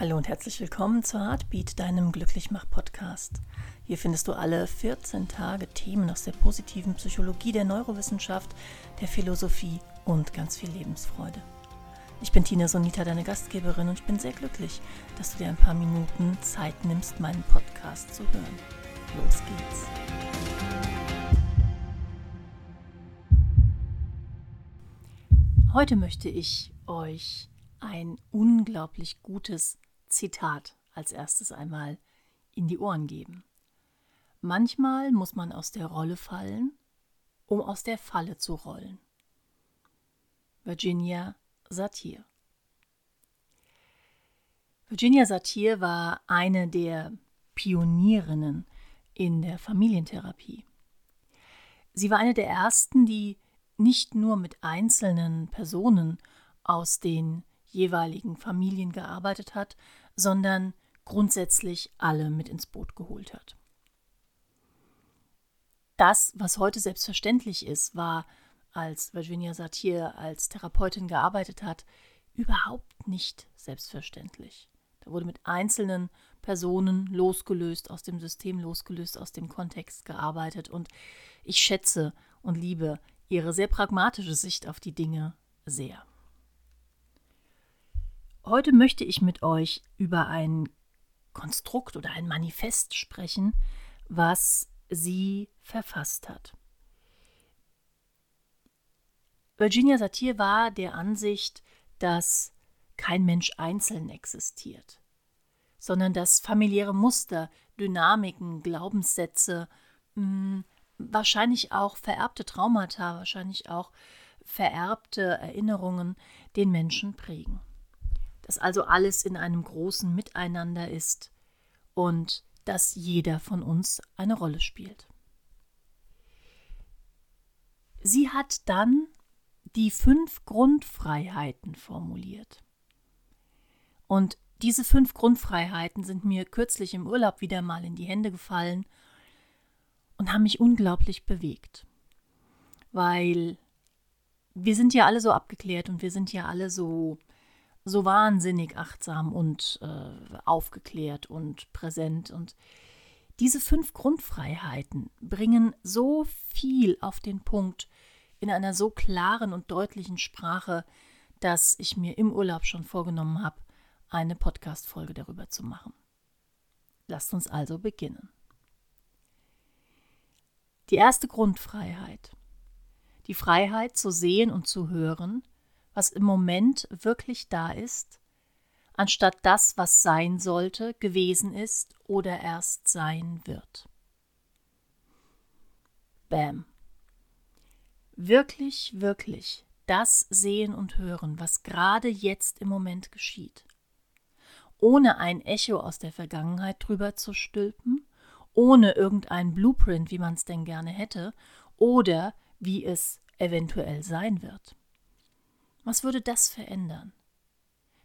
Hallo und herzlich willkommen zu Heartbeat, deinem Glücklichmach-Podcast. Hier findest du alle 14 Tage Themen aus der positiven Psychologie, der Neurowissenschaft, der Philosophie und ganz viel Lebensfreude. Ich bin Tina Sonita, deine Gastgeberin, und ich bin sehr glücklich, dass du dir ein paar Minuten Zeit nimmst, meinen Podcast zu hören. Los geht's! Heute möchte ich euch ein unglaublich gutes Zitat als erstes einmal in die Ohren geben. Manchmal muss man aus der Rolle fallen, um aus der Falle zu rollen. Virginia Satir. Virginia Satir war eine der Pionierinnen in der Familientherapie. Sie war eine der ersten, die nicht nur mit einzelnen Personen aus den jeweiligen Familien gearbeitet hat, sondern grundsätzlich alle mit ins Boot geholt hat. Das, was heute selbstverständlich ist, war, als Virginia Satir als Therapeutin gearbeitet hat, überhaupt nicht selbstverständlich. Da wurde mit einzelnen Personen losgelöst, aus dem System losgelöst, aus dem Kontext gearbeitet, und ich schätze und liebe ihre sehr pragmatische Sicht auf die Dinge sehr. Heute möchte ich mit euch über ein Konstrukt oder ein Manifest sprechen, was sie verfasst hat. Virginia Satir war der Ansicht, dass kein Mensch einzeln existiert, sondern dass familiäre Muster, Dynamiken, Glaubenssätze, wahrscheinlich auch vererbte Traumata, wahrscheinlich auch vererbte Erinnerungen den Menschen prägen. Dass also alles in einem großen Miteinander ist und dass jeder von uns eine Rolle spielt. Sie hat dann die 5 Grundfreiheiten formuliert. Und diese 5 Grundfreiheiten sind mir kürzlich im Urlaub wieder mal in die Hände gefallen und haben mich unglaublich bewegt. Weil wir sind ja alle so abgeklärt und wir sind ja alle so wahnsinnig achtsam und aufgeklärt und präsent. Und diese 5 Grundfreiheiten bringen so viel auf den Punkt in einer so klaren und deutlichen Sprache, dass ich mir im Urlaub schon vorgenommen habe, eine Podcast-Folge darüber zu machen. Lasst uns also beginnen. Die erste Grundfreiheit. Die Freiheit zu sehen und zu hören, was im Moment wirklich da ist, anstatt das, was sein sollte, gewesen ist oder erst sein wird. Bam. Wirklich, wirklich das sehen und hören, was gerade jetzt im Moment geschieht, ohne ein Echo aus der Vergangenheit drüber zu stülpen, ohne irgendein Blueprint, wie man es denn gerne hätte oder wie es eventuell sein wird. Was würde das verändern,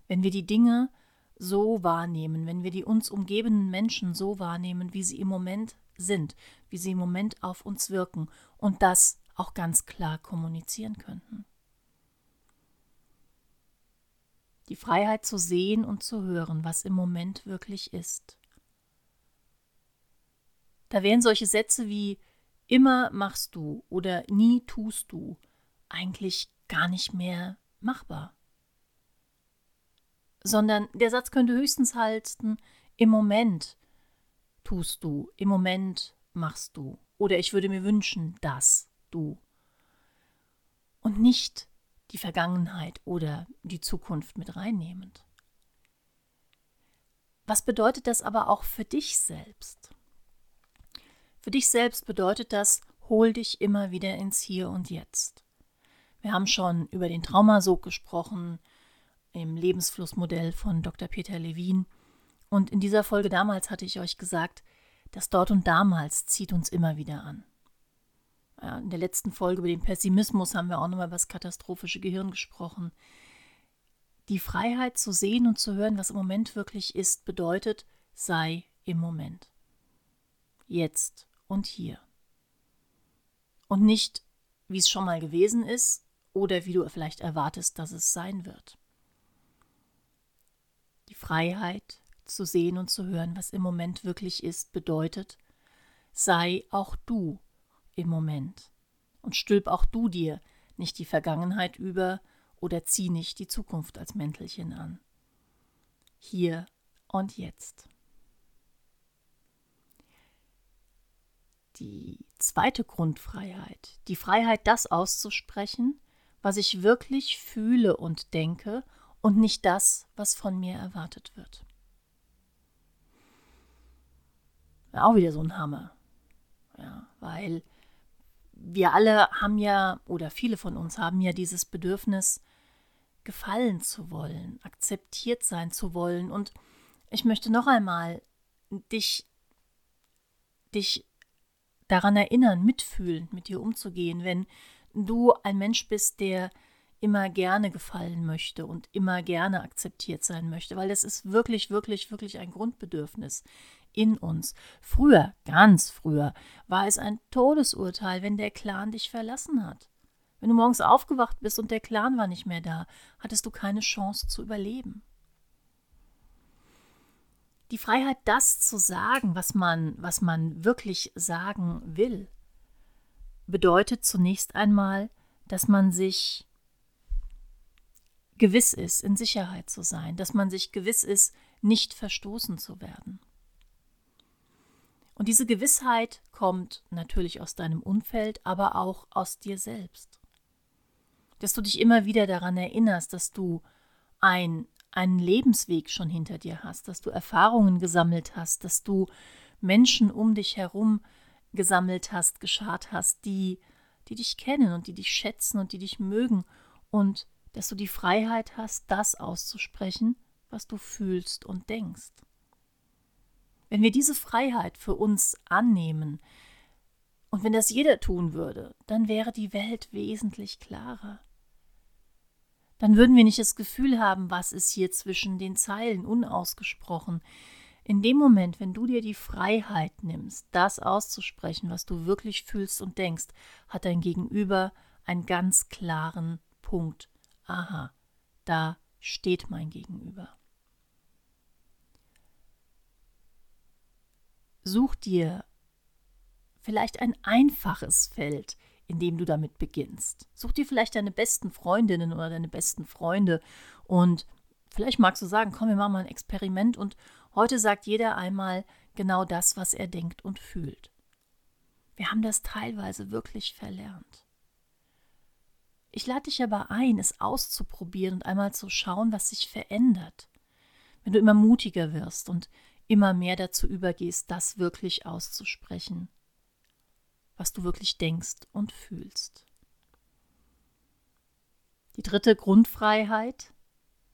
wenn wir die Dinge so wahrnehmen, wenn wir die uns umgebenden Menschen so wahrnehmen, wie sie im Moment sind, wie sie im Moment auf uns wirken und das auch ganz klar kommunizieren könnten? Die Freiheit zu sehen und zu hören, was im Moment wirklich ist. Da wären solche Sätze wie "immer machst du" oder "nie tust du" eigentlich gar nicht mehr machbar. Sondern der Satz könnte höchstens halten: im Moment tust du, im Moment machst du, oder ich würde mir wünschen, dass du. Und nicht die Vergangenheit oder die Zukunft mit reinnehmend. Was bedeutet das aber auch für dich selbst? Für dich selbst bedeutet das: hol dich immer wieder ins Hier und Jetzt. Wir haben schon über den Traumasog gesprochen, im Lebensflussmodell von Dr. Peter Lewin. Und in dieser Folge damals hatte ich euch gesagt, das Dort und Damals zieht uns immer wieder an. Ja, in der letzten Folge über den Pessimismus haben wir auch nochmal über das katastrophische Gehirn gesprochen. Die Freiheit zu sehen und zu hören, was im Moment wirklich ist, bedeutet: sei im Moment. Jetzt und hier. Und nicht, wie es schon mal gewesen ist oder wie du vielleicht erwartest, dass es sein wird. Freiheit, zu sehen und zu hören, was im Moment wirklich ist, bedeutet, sei auch du im Moment und stülp auch du dir nicht die Vergangenheit über oder zieh nicht die Zukunft als Mäntelchen an. Hier und jetzt. Die zweite Grundfreiheit, die Freiheit, das auszusprechen, was ich wirklich fühle und denke und nicht das, was von mir erwartet wird. Auch wieder so ein Hammer, ja, weil wir alle haben ja, oder viele von uns haben ja dieses Bedürfnis, gefallen zu wollen, akzeptiert sein zu wollen. Und ich möchte noch einmal dich daran erinnern, mitfühlend mit dir umzugehen, wenn du ein Mensch bist, der immer gerne gefallen möchte und immer gerne akzeptiert sein möchte, weil das ist wirklich, wirklich, wirklich ein Grundbedürfnis in uns. Früher, ganz früher, war es ein Todesurteil, wenn der Clan dich verlassen hat. Wenn du morgens aufgewacht bist und der Clan war nicht mehr da, hattest du keine Chance zu überleben. Die Freiheit, das zu sagen, was man wirklich sagen will, bedeutet zunächst einmal, dass man sich gewiss ist, in Sicherheit zu sein, dass man sich gewiss ist, nicht verstoßen zu werden. Und diese Gewissheit kommt natürlich aus deinem Umfeld, aber auch aus dir selbst. Dass du dich immer wieder daran erinnerst, dass du einen Lebensweg schon hinter dir hast, dass du Erfahrungen gesammelt hast, dass du Menschen um dich herum gesammelt hast, geschart hast, die dich kennen und die dich schätzen und die dich mögen, und dass du die Freiheit hast, das auszusprechen, was du fühlst und denkst. Wenn wir diese Freiheit für uns annehmen und wenn das jeder tun würde, dann wäre die Welt wesentlich klarer. Dann würden wir nicht das Gefühl haben, was ist hier zwischen den Zeilen unausgesprochen. In dem Moment, wenn du dir die Freiheit nimmst, das auszusprechen, was du wirklich fühlst und denkst, hat dein Gegenüber einen ganz klaren Punkt. Aha, da steht mein Gegenüber. Such dir vielleicht ein einfaches Feld, in dem du damit beginnst. Such dir vielleicht deine besten Freundinnen oder deine besten Freunde und vielleicht magst du sagen, komm, wir machen mal ein Experiment und heute sagt jeder einmal genau das, was er denkt und fühlt. Wir haben das teilweise wirklich verlernt. Ich lade dich aber ein, es auszuprobieren und einmal zu schauen, was sich verändert. Wenn du immer mutiger wirst und immer mehr dazu übergehst, das wirklich auszusprechen, was du wirklich denkst und fühlst. Die dritte Grundfreiheit,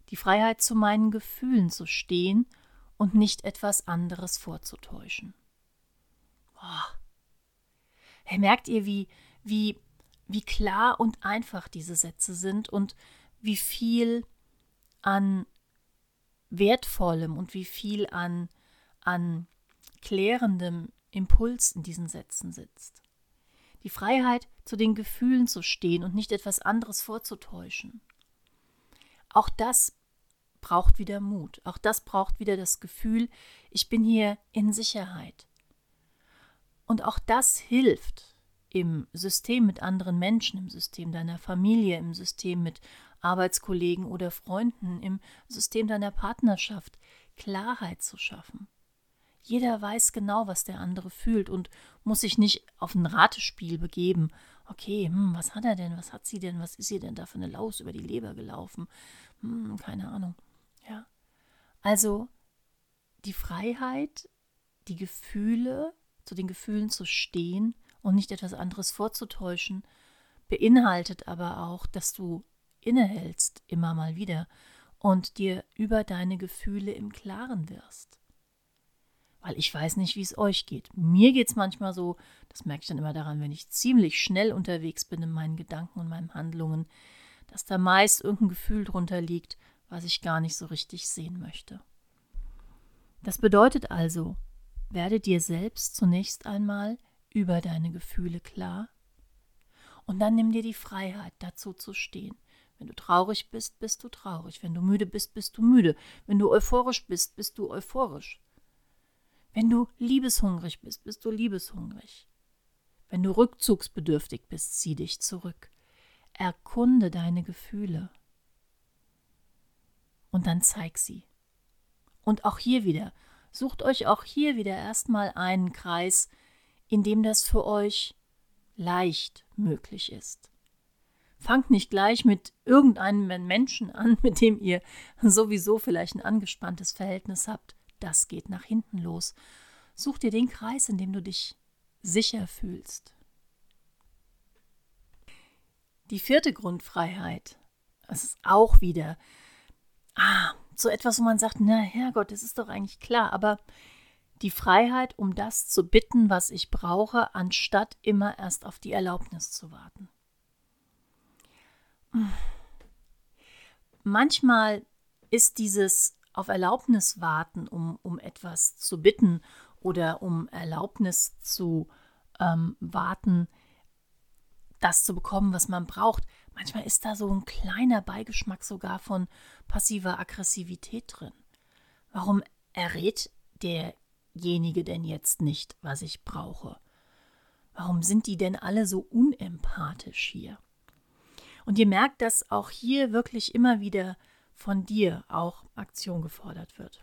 die Freiheit, zu meinen Gefühlen zu stehen und nicht etwas anderes vorzutäuschen. Oh. Hey, merkt ihr, wie klar und einfach diese Sätze sind und wie viel an Wertvollem und wie viel an klärendem Impuls in diesen Sätzen sitzt. Die Freiheit, zu den Gefühlen zu stehen und nicht etwas anderes vorzutäuschen. Auch das braucht wieder Mut. Auch das braucht wieder das Gefühl, ich bin hier in Sicherheit. Und auch das hilft im System mit anderen Menschen, im System deiner Familie, im System mit Arbeitskollegen oder Freunden, im System deiner Partnerschaft, Klarheit zu schaffen. Jeder weiß genau, was der andere fühlt und muss sich nicht auf ein Ratespiel begeben. Okay, was hat er denn, was hat sie denn, was ist ihr denn da für eine Laus über die Leber gelaufen? Keine Ahnung. Ja. Also die Freiheit, die Gefühle, zu den Gefühlen zu stehen und nicht etwas anderes vorzutäuschen, beinhaltet aber auch, dass du innehältst immer mal wieder und dir über deine Gefühle im Klaren wirst. Weil ich weiß nicht, wie es euch geht. Mir geht es manchmal so, das merke ich dann immer daran, wenn ich ziemlich schnell unterwegs bin in meinen Gedanken und meinen Handlungen, dass da meist irgendein Gefühl drunter liegt, was ich gar nicht so richtig sehen möchte. Das bedeutet also, werde dir selbst zunächst einmal über deine Gefühle klar und dann nimm dir die Freiheit, dazu zu stehen, Wenn du traurig bist, bist du traurig. Wenn du müde bist, bist du müde. Wenn du euphorisch bist, bist du euphorisch. Wenn du liebeshungrig bist, bist du liebeshungrig. Wenn du rückzugsbedürftig bist, zieh dich zurück. Erkunde deine Gefühle. Und dann zeig sie. Und auch hier wieder, sucht euch auch hier wieder erstmal einen Kreis, in dem das für euch leicht möglich ist. Fangt nicht gleich mit irgendeinem Menschen an, mit dem ihr sowieso vielleicht ein angespanntes Verhältnis habt. Das geht nach hinten los. Such dir den Kreis, in dem du dich sicher fühlst. Die vierte Grundfreiheit, das ist auch wieder so etwas, wo man sagt, na Herrgott, das ist doch eigentlich klar, aber die Freiheit, um das zu bitten, was ich brauche, anstatt immer erst auf die Erlaubnis zu warten. Manchmal ist dieses auf Erlaubnis warten, um etwas zu bitten oder um Erlaubnis zu warten, das zu bekommen, was man braucht. Manchmal ist da so ein kleiner Beigeschmack sogar von passiver Aggressivität drin. Warum errät derjenige denn jetzt nicht, was ich brauche? Warum sind die denn alle so unempathisch hier? Und ihr merkt, dass auch hier wirklich immer wieder von dir auch Aktion gefordert wird.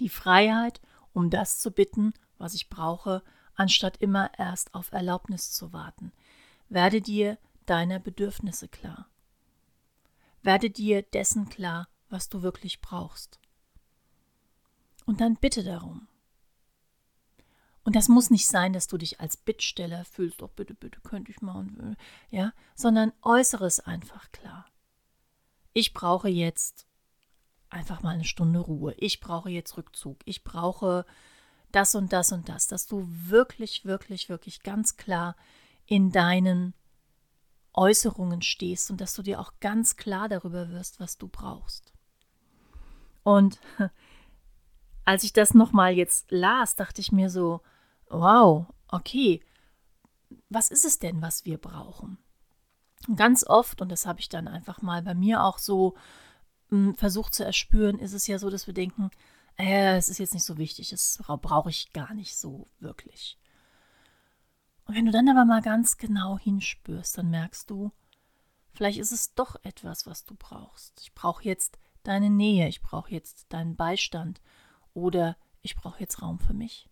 Die Freiheit, um das zu bitten, was ich brauche, anstatt immer erst auf Erlaubnis zu warten. Werde dir deiner Bedürfnisse klar. Werde dir dessen klar, was du wirklich brauchst. Und dann bitte darum. Und das muss nicht sein, dass du dich als Bittsteller fühlst, oh bitte, bitte, könnte ich mal, und, ja, sondern äußere es einfach klar. Ich brauche jetzt einfach mal eine Stunde Ruhe. Ich brauche jetzt Rückzug. Ich brauche das und das und das. Dass du wirklich, wirklich, wirklich ganz klar in deinen Äußerungen stehst und dass du dir auch ganz klar darüber wirst, was du brauchst. Und als ich das nochmal jetzt las, dachte ich mir so, wow, okay, was ist es denn, was wir brauchen? Ganz oft, und das habe ich dann einfach mal bei mir auch so versucht zu erspüren, ist es ja so, dass wir denken, es ist jetzt nicht so wichtig, das brauche ich gar nicht so wirklich. Und wenn du dann aber mal ganz genau hinspürst, dann merkst du, vielleicht ist es doch etwas, was du brauchst. Ich brauche jetzt deine Nähe, ich brauche jetzt deinen Beistand oder ich brauche jetzt Raum für mich.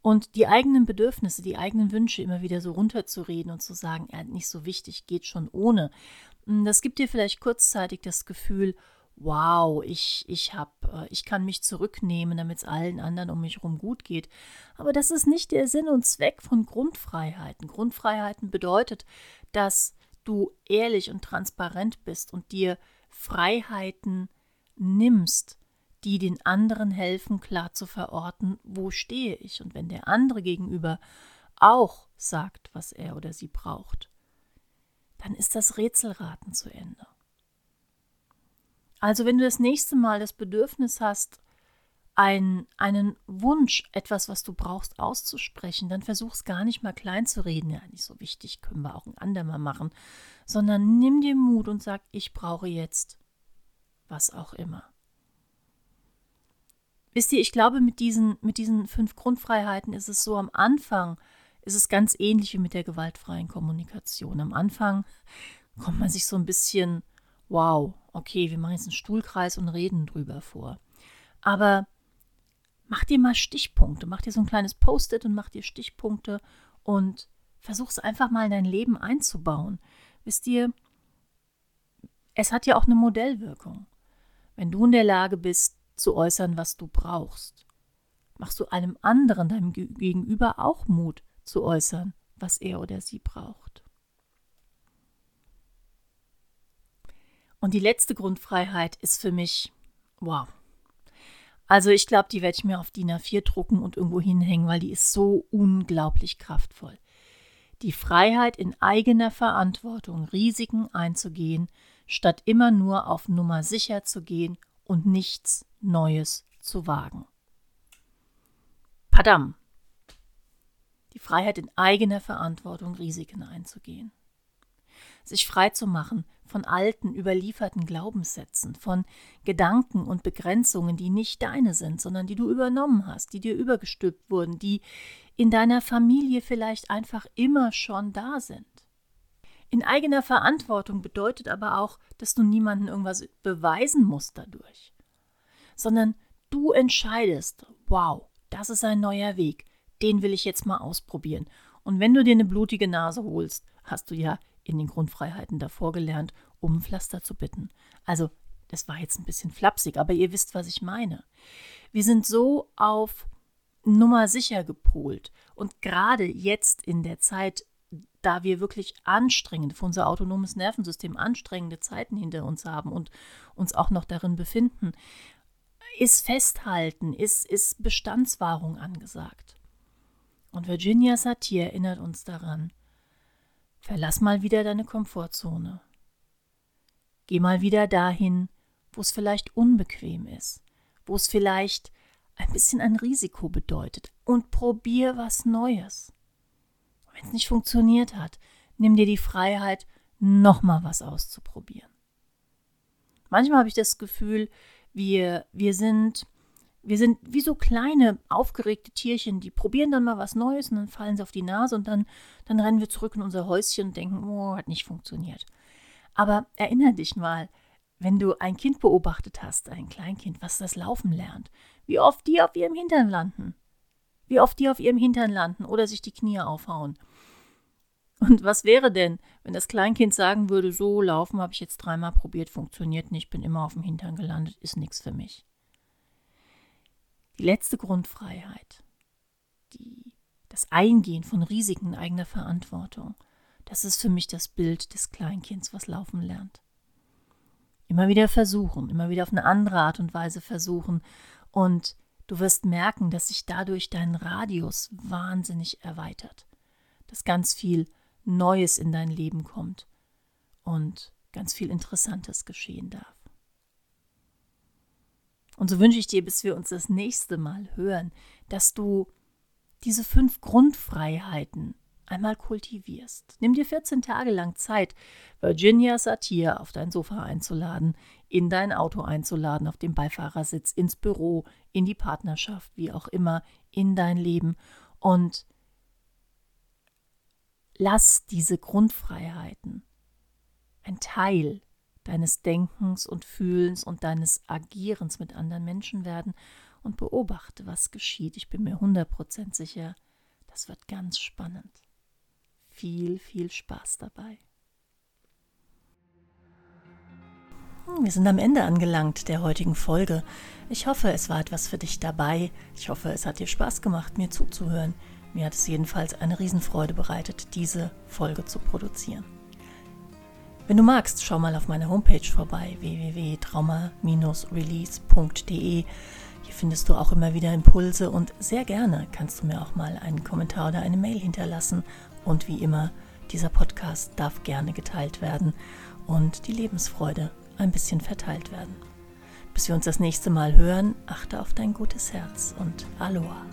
Und die eigenen Bedürfnisse, die eigenen Wünsche immer wieder so runterzureden und zu sagen, nicht so wichtig, geht schon ohne. Das gibt dir vielleicht kurzzeitig das Gefühl, wow, ich kann mich zurücknehmen, damit es allen anderen um mich herum gut geht. Aber das ist nicht der Sinn und Zweck von Grundfreiheiten. Grundfreiheiten bedeutet, dass du ehrlich und transparent bist und dir Freiheiten nimmst, die den anderen helfen, klar zu verorten, wo stehe ich. Und wenn der andere gegenüber auch sagt, was er oder sie braucht, dann ist das Rätselraten zu Ende. Also wenn du das nächste Mal das Bedürfnis hast, einen Wunsch, etwas, was du brauchst, auszusprechen, dann versuch es gar nicht mal klein zu reden. Ja, nicht so wichtig, können wir auch ein andermal machen. Sondern nimm dir Mut und sag, ich brauche jetzt was auch immer. Wisst ihr, ich glaube, mit diesen 5 Grundfreiheiten ist es so, am Anfang ist es ganz ähnlich wie mit der gewaltfreien Kommunikation. Am Anfang kommt man sich so ein bisschen, wow, okay, wir machen jetzt einen Stuhlkreis und reden drüber vor. Aber mach dir mal Stichpunkte, mach dir so ein kleines Post-it und mach dir Stichpunkte und versuch es einfach mal in dein Leben einzubauen. Wisst ihr, es hat ja auch eine Modellwirkung. Wenn du in der Lage bist, zu äußern, was du brauchst, machst du einem anderen, deinem Gegenüber auch Mut zu äußern, was er oder sie braucht. Und die letzte Grundfreiheit ist für mich, wow. Also ich glaube, die werde ich mir auf DIN A4 drucken und irgendwo hinhängen, weil die ist so unglaublich kraftvoll. Die Freiheit, in eigener Verantwortung Risiken einzugehen, statt immer nur auf Nummer sicher zu gehen und nichts Neues zu wagen. Padam! Die Freiheit, in eigener Verantwortung Risiken einzugehen. sich freizumachen von alten, überlieferten Glaubenssätzen, von Gedanken und Begrenzungen, die nicht deine sind, sondern die du übernommen hast, die dir übergestülpt wurden, die in deiner Familie vielleicht einfach immer schon da sind. In eigener Verantwortung bedeutet aber auch, dass du niemandem irgendwas beweisen musst dadurch, sondern du entscheidest, wow, das ist ein neuer Weg, den will ich jetzt mal ausprobieren. Und wenn du dir eine blutige Nase holst, hast du ja in den Grundfreiheiten davor gelernt, um ein Pflaster zu bitten. Also, das war jetzt ein bisschen flapsig, aber ihr wisst, was ich meine. Wir sind so auf Nummer sicher gepolt. Und gerade jetzt in der Zeit, da wir wirklich anstrengend, für unser autonomes Nervensystem anstrengende Zeiten hinter uns haben und uns auch noch darin befinden, ist Festhalten, ist Bestandswahrung angesagt. Und Virginia Satir erinnert uns daran, verlass mal wieder deine Komfortzone. Geh mal wieder dahin, wo es vielleicht unbequem ist, wo es vielleicht ein bisschen ein Risiko bedeutet, und probier was Neues. Wenn es nicht funktioniert hat, nimm dir die Freiheit, nochmal was auszuprobieren. Manchmal habe ich das Gefühl, wir sind wie so kleine, aufgeregte Tierchen, die probieren dann mal was Neues und dann fallen sie auf die Nase und dann rennen wir zurück in unser Häuschen und denken, oh, hat nicht funktioniert. Aber erinnere dich mal, wenn du ein Kind beobachtet hast, ein Kleinkind, was das Laufen lernt, wie oft die auf ihrem Hintern landen. Wie oft die auf ihrem Hintern landen oder sich die Knie aufhauen. Und was wäre denn, wenn das Kleinkind sagen würde, so laufen habe ich jetzt dreimal probiert, funktioniert nicht, bin immer auf dem Hintern gelandet, ist nichts für mich. Die letzte Grundfreiheit, das Eingehen von Risiken eigener Verantwortung, das ist für mich das Bild des Kleinkinds, was laufen lernt. Immer wieder versuchen, immer wieder auf eine andere Art und Weise versuchen, und du wirst merken, dass sich dadurch dein Radius wahnsinnig erweitert, dass ganz viel Neues in dein Leben kommt und ganz viel Interessantes geschehen darf. Und so wünsche ich dir, bis wir uns das nächste Mal hören, dass du diese 5 Grundfreiheiten einmal kultivierst. Nimm dir 14 Tage lang Zeit, Virginia Satir auf dein Sofa einzuladen, in dein Auto einzuladen, auf den Beifahrersitz, ins Büro, in die Partnerschaft, wie auch immer, in dein Leben. Und lass diese Grundfreiheiten ein Teil deines Denkens und Fühlens und deines Agierens mit anderen Menschen werden und beobachte, was geschieht. Ich bin mir 100% sicher, das wird ganz spannend. Viel, viel Spaß dabei. Wir sind am Ende angelangt der heutigen Folge. Ich hoffe, es war etwas für dich dabei. Ich hoffe, es hat dir Spaß gemacht, mir zuzuhören. Mir hat es jedenfalls eine Riesenfreude bereitet, diese Folge zu produzieren. Wenn du magst, schau mal auf meiner Homepage vorbei, www.trauma-release.de. Hier findest du auch immer wieder Impulse und sehr gerne kannst du mir auch mal einen Kommentar oder eine Mail hinterlassen. Und wie immer, dieser Podcast darf gerne geteilt werden und die Lebensfreude ein bisschen verteilt werden. Bis wir uns das nächste Mal hören, achte auf dein gutes Herz und Aloha.